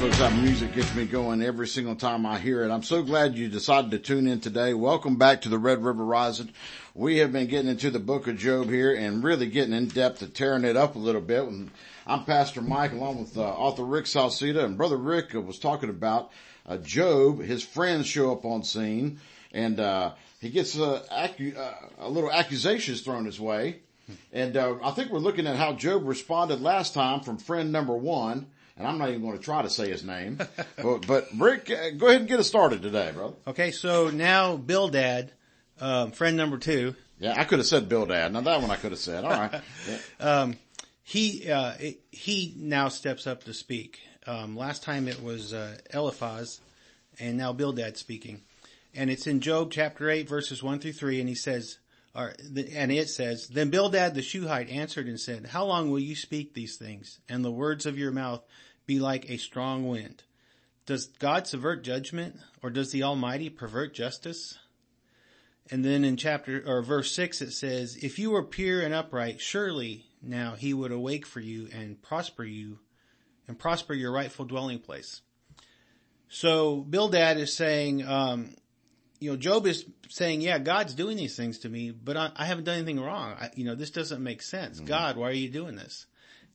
Folks, that music gets me going every single time I hear it. I'm so glad you decided to tune in today. Welcome back to the Red River Rising. We have been getting into the book of Job here and really getting in depth and tearing it up a little bit. And I'm Pastor Mike along with author Rick Salceda, and Brother Rick was talking about Job. His friends show up on scene and he gets a little accusations thrown his way. And I think we're looking at how Job responded last time from friend number one. And I'm not even going to try to say his name, but Rick, go ahead and get us started today, brother. Okay, so now Bildad, friend number two. Yeah, I could have said Bildad. Now that one I could have said. All right. Yeah. He now steps up to speak. Last time it was Eliphaz, and now Bildad speaking, and it's in Job chapter 8, verses 1-3, and he says, Then Bildad the Shuhite answered and said, "How long will you speak these things, and the words of your mouth be like a strong wind? Does God subvert judgment, or does the Almighty pervert justice?" And then in verse 6 it says, "If you were pure and upright, surely now he would awake for you and prosper your rightful dwelling place." So Bildad is saying, Job is saying, yeah, God's doing these things to me, but I haven't done anything wrong. This doesn't make sense. Mm-hmm. God, why are you doing this?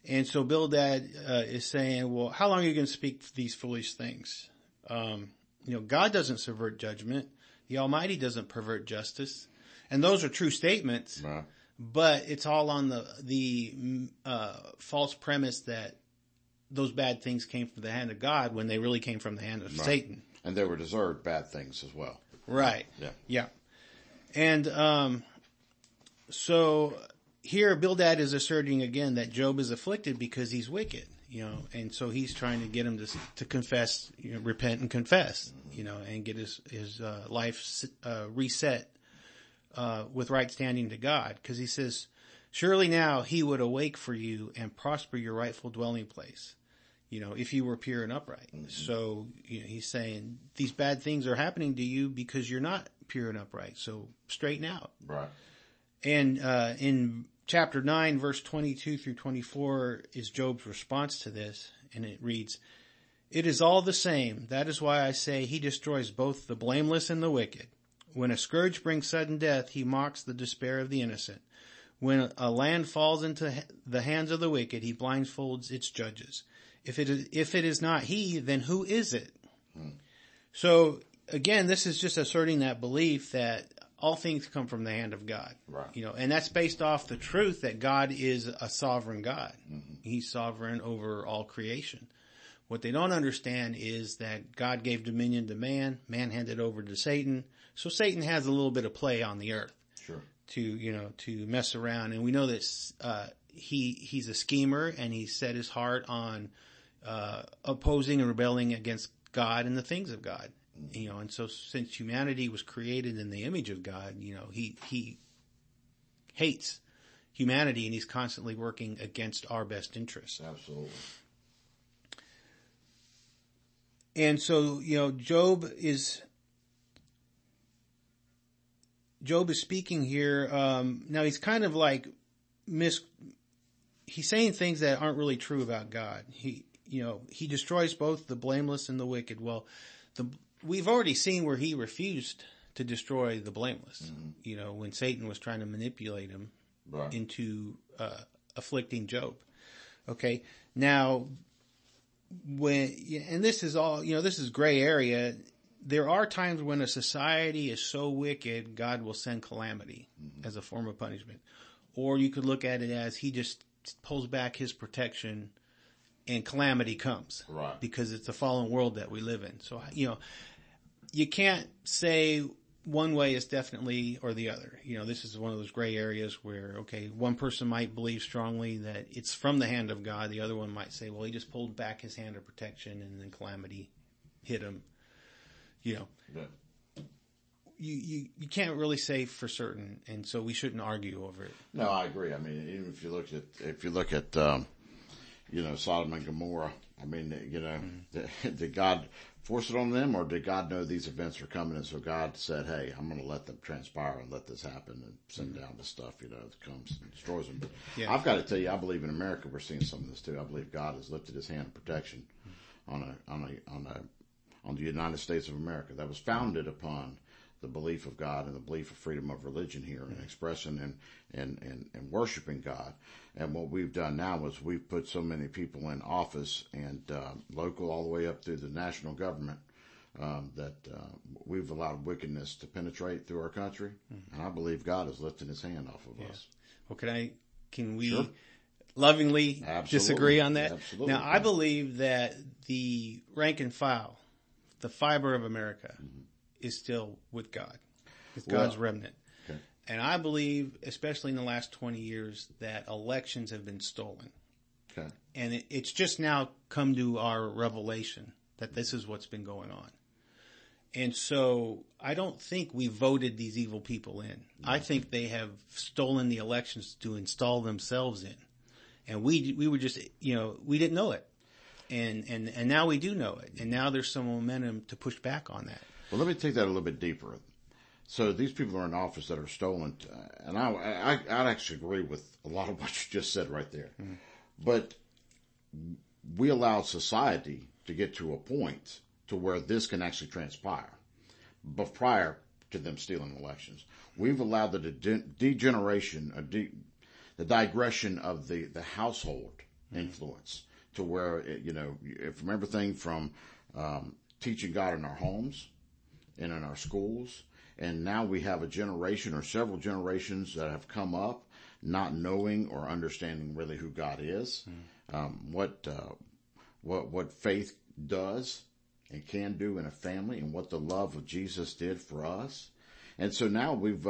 And so Bildad is saying, well, how long are you going to speak these foolish things? God doesn't subvert judgment. The Almighty doesn't pervert justice. And those are true statements, nah. But it's all on the false premise that those bad things came from the hand of God when they really came from the hand of Satan. And they were deserved bad things as well. Right. Yeah. And so here Bildad is asserting again that Job is afflicted because he's wicked, and so he's trying to get him to confess, repent and confess, and get his life reset with right standing to God, because he says, "Surely now he would awake for you and prosper your rightful dwelling place. If you were pure and upright." Mm-hmm. So he's saying these bad things are happening to you because you're not pure and upright. So straighten out. Right. And in chapter 9, verse 22-24 is Job's response to this. And it reads, "It is all the same. That is why I say he destroys both the blameless and the wicked. When a scourge brings sudden death, he mocks the despair of the innocent. When a land falls into the hands of the wicked, he blindfolds its judges. If it is not he, then who is it?" Hmm. So again, this is just asserting that belief that all things come from the hand of God. Right. And that's based off the truth that God is a sovereign God. Mm-hmm. He's sovereign over all creation. What they don't understand is that God gave dominion to man. Man handed over to Satan. So Satan has a little bit of play on the earth. Sure. To mess around. And we know that, he's a schemer, and he set his heart on opposing and rebelling against God and the things of God, and so since humanity was created in the image of God, he hates humanity, and he's constantly working against our best interests. Absolutely. And so, Job is speaking here. Now he's kind of like he's saying things that aren't really true about God. He destroys both the blameless and the wicked. Well, we've already seen where he refused to destroy the blameless, mm-hmm. When Satan was trying to manipulate him right. into, afflicting Job. Okay. Now and this is all, this is gray area. There are times when a society is so wicked, God will send calamity mm-hmm. as a form of punishment. Or you could look at it as he just pulls back his protection and calamity comes. Right. Because it's a fallen world that we live in. So, you can't say one way is definitely or the other. This is one of those gray areas where, okay, one person might believe strongly that it's from the hand of God. The other one might say, well, he just pulled back his hand of protection and then calamity hit him. Yeah. You can't really say for certain, and so we shouldn't argue over it. No, I agree. I mean, even if you look at Sodom and Gomorrah, I mean, mm-hmm. did God force it on them, or did God know these events were coming, and so God said, "Hey, I'm going to let them transpire and let this happen and send mm-hmm. down the stuff, that comes and destroys them." But I've got to tell you, I believe in America we're seeing some of this too. I believe God has lifted His hand of protection on the United States of America that was founded upon the belief of God and the belief of freedom of religion here and expressing and worshiping God. And what we've done now is we've put so many people in office and local all the way up through the national government that we've allowed wickedness to penetrate through our country. Mm-hmm. And I believe God is lifting his hand off of us. Well, can we sure. lovingly Absolutely. Disagree on that? Absolutely. Now, I believe that the rank and file, the fiber of America, mm-hmm. is still with God. It's God's remnant. Okay. And I believe, especially in the last 20 years, that elections have been stolen. Okay. And it's just now come to our revelation that this is what's been going on. And so I don't think we voted these evil people in. No. I think they have stolen the elections to install themselves in. And we were just, we didn't know it. And now we do know it. And now there's some momentum to push back on that. Well, let me take that a little bit deeper. So these people are in office that are stolen, and I actually agree with a lot of what you just said right there. Mm-hmm. But we allow society to get to a point to where this can actually transpire, but prior to them stealing elections, we've allowed the digression of the household mm-hmm. influence to where from everything from teaching God in our homes and in our schools. And now we have a generation or several generations that have come up not knowing or understanding really who God is, what faith does and can do in a family and what the love of Jesus did for us. And so now we've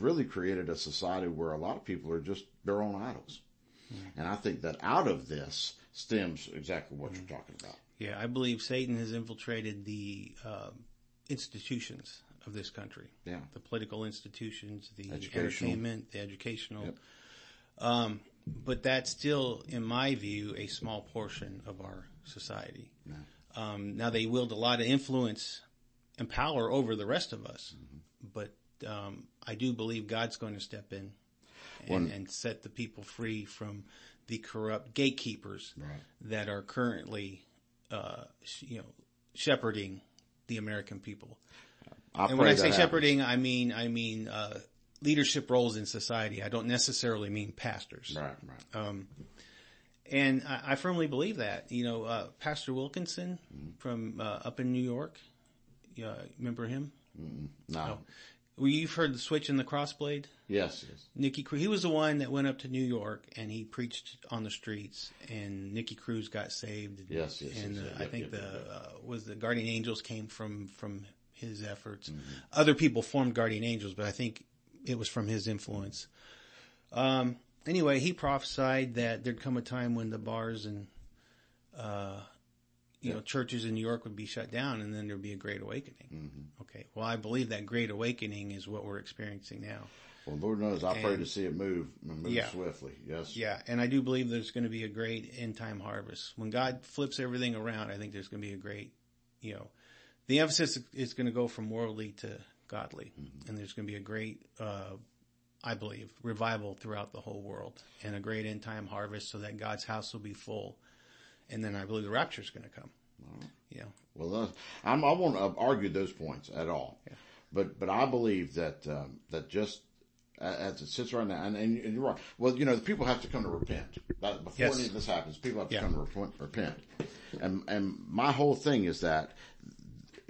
really created a society where a lot of people are just their own idols. Mm-hmm. And I think that out of this stems exactly what mm-hmm. you're talking about. Yeah. I believe Satan has infiltrated the, institutions of this country, the political institutions, the entertainment, the educational, but that's still, in my view, a small portion of our society. Yeah. Now they wield a lot of influence and power over the rest of us, mm-hmm. but I do believe God's going to step in and set the people free from the corrupt gatekeepers that are currently, shepherding the American people. And when I say shepherding, I mean leadership roles in society. I don't necessarily mean pastors. Right. And I firmly believe that, Pastor Wilkinson mm-hmm. from up in New York, remember him? Mm-mm. No. Oh. Well, you've heard the switch and the crossblade? Yes. Nicky Cruz, he was the one that went up to New York and he preached on the streets and Nicky Cruz got saved. Yes. And I think the Guardian Angels came from his efforts. Mm-hmm. Other people formed Guardian Angels, but I think it was from his influence. Anyway, he prophesied that there'd come a time when the bars and, churches in New York would be shut down and then there'd be a great awakening. Mm-hmm. Okay. Well, I believe that great awakening is what we're experiencing now. Well, Lord knows I pray to see it move swiftly. Yes. Yeah. And I do believe there's going to be a great end time harvest. When God flips everything around, I think there's going to be a great, the emphasis is going to go from worldly to godly. Mm-hmm. And there's going to be a great, I believe, revival throughout the whole world and a great end time harvest so that God's house will be full. And then I believe the rapture is going to come. Right. Yeah. Well, I won't argue those points at all. Yeah. But I believe that just as it sits right now, and you're right. Well, the people have to come to repent. Before any of this happens, people have to come to repent. And my whole thing is that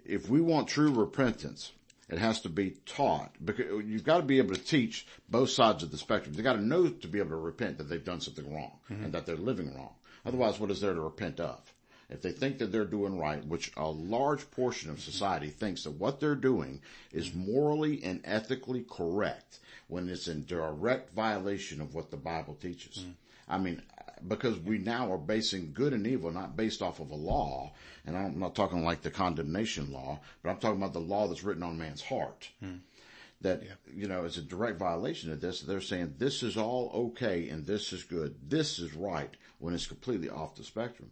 if we want true repentance, it has to be taught because you've got to be able to teach both sides of the spectrum. They got to know to be able to repent that they've done something wrong mm-hmm. and that they're living wrong. Otherwise, what is there to repent of? If they think that they're doing right, which a large portion of society thinks that what they're doing is morally and ethically correct when it's in direct violation of what the Bible teaches. Mm-hmm. I mean, because we now are basing good and evil not based off of a law, and I'm not talking like the condemnation law, but I'm talking about the law that's written on man's heart. Mm. That, is a direct violation of this. They're saying this is all okay and this is good. This is right when it's completely off the spectrum.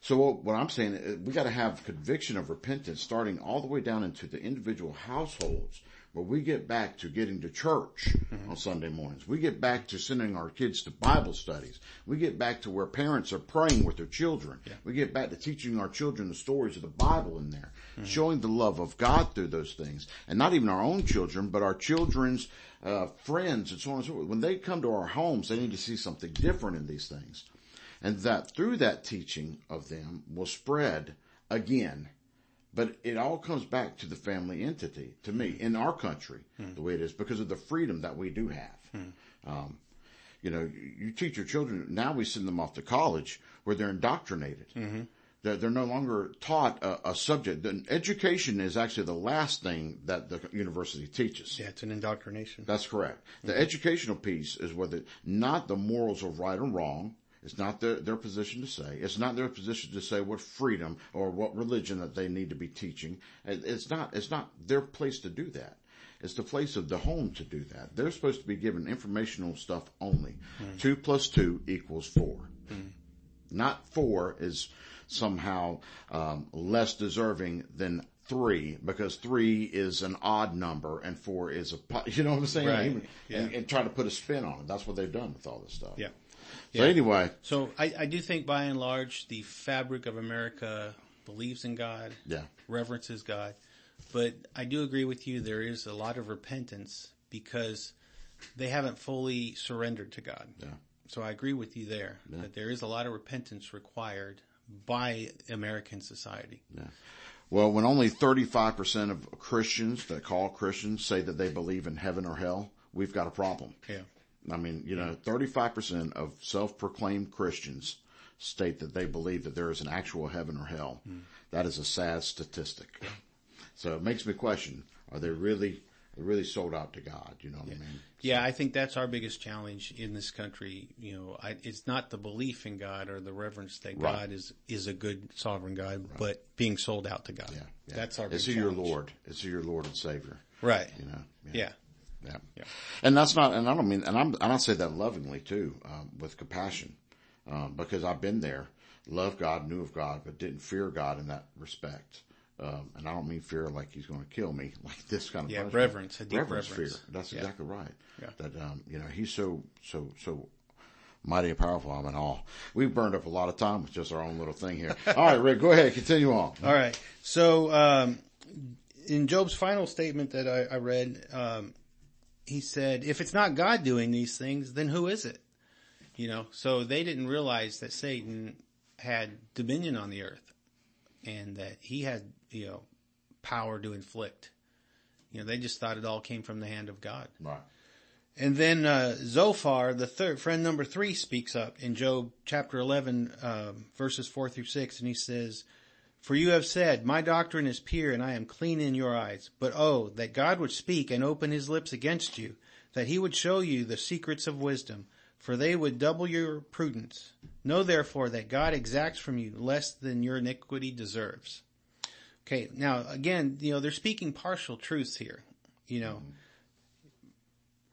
So what I'm saying is we got to have conviction of repentance starting all the way down into the individual households But we get back to getting to church on Sunday mornings. We get back to sending our kids to Bible studies. We get back to where parents are praying with their children. Yeah. We get back to teaching our children the stories of the Bible in there, showing the love of God through those things. And not even our own children, but our children's friends and so on and so forth. When they come to our homes, they need to see something different in these things. And that through that teaching of them will spread again. But it all comes back to the family entity, to me, in our country, the way it is, because of the freedom that we do have. You know, you teach your children, now we send them off to college where they're indoctrinated. They're no longer taught a subject. The education is actually the last thing that the university teaches. Yeah, it's an indoctrination. That's correct. The educational piece is whether, not the morals of right or wrong. It's not their position to say. It's not their position to say what freedom or what religion that they need to be teaching. It's not their place to do that. It's the place of the home to do that. They're supposed to be given informational stuff only. 2 + 2 = 4. Not 4 is somehow less deserving than 3, because 3 is an odd number and 4 is a, you know what I'm saying? Right. And try to put a spin on it. That's what they've done with all this stuff. Yeah. So anyway. So I do think by and large the fabric of America believes in God, reverences God. But I do agree with you, there is a lot of repentance because they haven't fully surrendered to God. Yeah. So I agree with you there, that there is a lot of repentance required by American society. Yeah. Well, when only 35% of Christians that call Christians say that they believe in heaven or hell, we've got a problem. Yeah. I mean, you know, 35% of self-proclaimed Christians state that they believe that there is an actual heaven or hell. That is a sad statistic. So it makes me question, are they really sold out to God? You know what I mean? Yeah, I think that's our biggest challenge in this country. You know, it's not the belief in God or the reverence that God is a good sovereign God, but being sold out to God. Yeah. That's our biggest challenge. It's your Lord. It's your Lord and Savior. Right. You know? Yeah. And that's not, and I don't mean, and I say that lovingly too, with compassion, because I've been there, loved God, knew of God, but didn't fear God in that respect. And I don't mean fear like he's going to kill me, like this kind of punishment. Reverence, a deep reverence. Fear. That's exactly right. Yeah. That, you know, he's so mighty and powerful. I'm in awe. We've burned up a lot of time with just our own little thing here. All right, Rick, go ahead. Continue on. All right. So, in Job's final statement that I read, he said, if it's not God doing these things, then who is it? You know, so they didn't realize that Satan had dominion on the earth and that he had, you know, power to inflict. You know, they just thought it all came from the hand of God. Right. And then, Zophar, the third friend number 3 speaks up in Job chapter 11, verses 4 through 6. And he says, for you have said, my doctrine is pure and I am clean in your eyes. But oh, that God would speak and open his lips against you, that he would show you the secrets of wisdom, for they would double your prudence. Know therefore that God exacts from you less than your iniquity deserves. Okay. Now again, you know, they're speaking partial truths here. You know,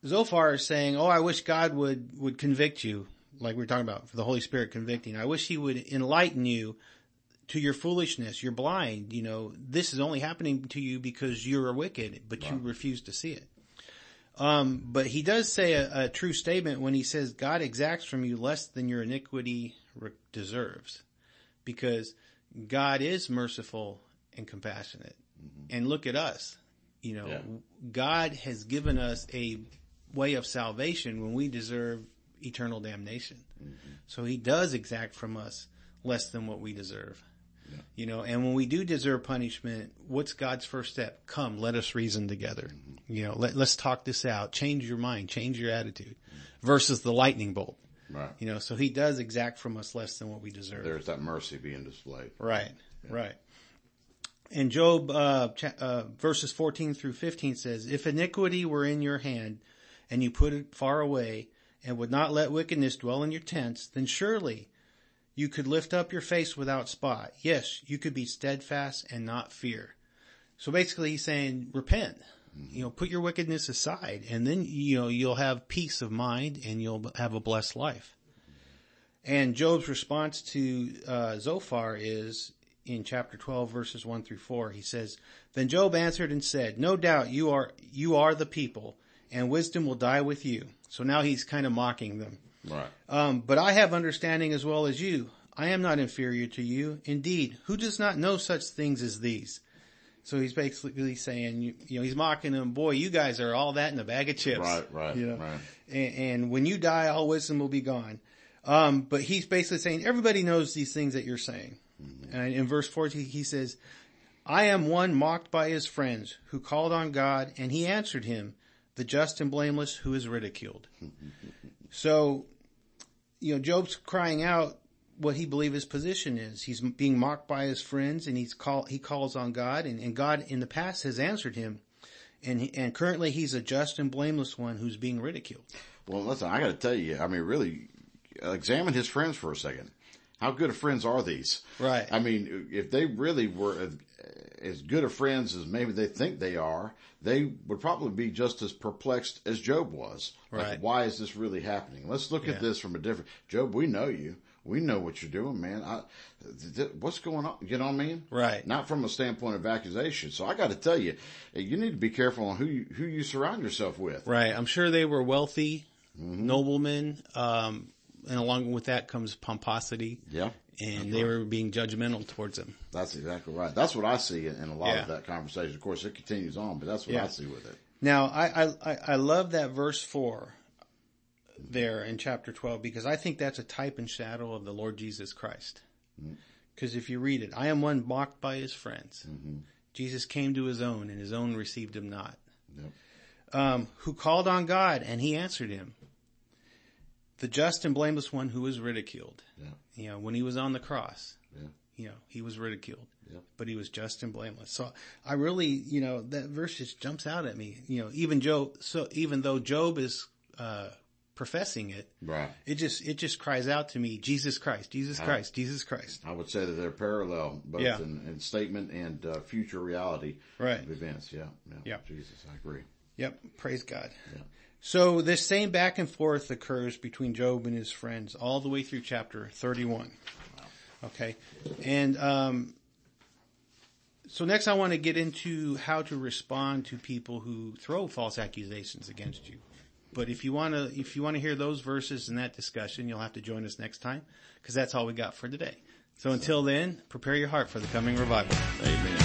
Zophar is saying, oh, I wish God would convict you, like we're talking about, for the Holy Spirit convicting. I wish he would enlighten you to your foolishness. You're blind. You know, this is only happening to you because you're wicked, but you refuse to see it. But he does say a true statement when he says God exacts from you less than your iniquity deserves, because God is merciful and compassionate. And look at us. You know, God has given us a way of salvation when we deserve eternal damnation. So he does exact from us less than what we deserve. You know, and when we do deserve punishment, what's God's first step? Come, let us reason together. You know, let's talk this out. Change your mind, change your attitude, versus the lightning bolt. Right. You know, so he does exact from us less than what we deserve. There's that mercy being displayed. Right. Yeah. Right. And Job, verses 14 through 15 says, if iniquity were in your hand and you put it far away and would not let wickedness dwell in your tents, then surely you could lift up your face without spot. Yes, you could be steadfast and not fear. So basically he's saying, repent, you know, put your wickedness aside, and then, you know, you'll have peace of mind and you'll have a blessed life. And Job's response to Zophar is, in chapter 12, verses 1 through 4, he says, "Then Job answered and said, no doubt you are the people, and wisdom will die with you." So now he's kind of mocking them. Right. "But I have understanding as well as you. I am not inferior to you. Indeed, who does not know such things as these?" So he's basically saying, you know, he's mocking them. Boy, you guys are all that in a bag of chips. Right, you know? Right. And when you die, all wisdom will be gone. But he's basically saying everybody knows these things that you're saying. Mm-hmm. And in verse 14, he says, "I am one mocked by his friends who called on God, and he answered him, the just and blameless who is ridiculed." So, you know, Job's crying out what he believes his position is. He's being mocked by his friends, and he calls on God, and God in the past has answered him. And currently he's a just and blameless one who's being ridiculed. Well, listen, I gotta tell you, I mean, really examine his friends for a second. How good of friends are these? Right. I mean, if they really were as good of friends as maybe they think they are, they would probably be just as perplexed as Job was. Right. Like, why is this really happening? Let's look at this from a different, Job, we know you. We know what you're doing, man. What's going on? You know what I mean? Right. Not from a standpoint of accusation. So I got to tell you, you need to be careful on who you surround yourself with. Right. I'm sure they were wealthy, noblemen, and along with that comes pomposity. Yeah. And they were being judgmental towards him. That's exactly right. That's what I see in a lot of that conversation. Of course, it continues on, but that's what I see with it. Now, I love that verse 4. There in chapter 12, because I think that's a type and shadow of the Lord Jesus Christ. Because if you read it, I am one mocked by his friends. Mm-hmm. Jesus came to his own, and his own received him not. Yep. Who called on God, and he answered him. The just and blameless one who was ridiculed. Yep. You know, when he was on the cross, you know, he was ridiculed, but he was just and blameless. So I really, you know, that verse just jumps out at me. You know, even Job, so even though Job is, professing it, right? It just cries out to me, Jesus Christ, Jesus Christ, Jesus Christ. I would say that they're parallel, both in statement and future reality of events. Yeah. Jesus, I agree. Yep, praise God. Yeah. So this same back and forth occurs between Job and his friends all the way through chapter 31. Wow. Okay, and so next I want to get into how to respond to people who throw false accusations against you. But if you want to hear those verses in that discussion, you'll have to join us next time, because that's all we got for today. So until then, prepare your heart for the coming revival. Amen.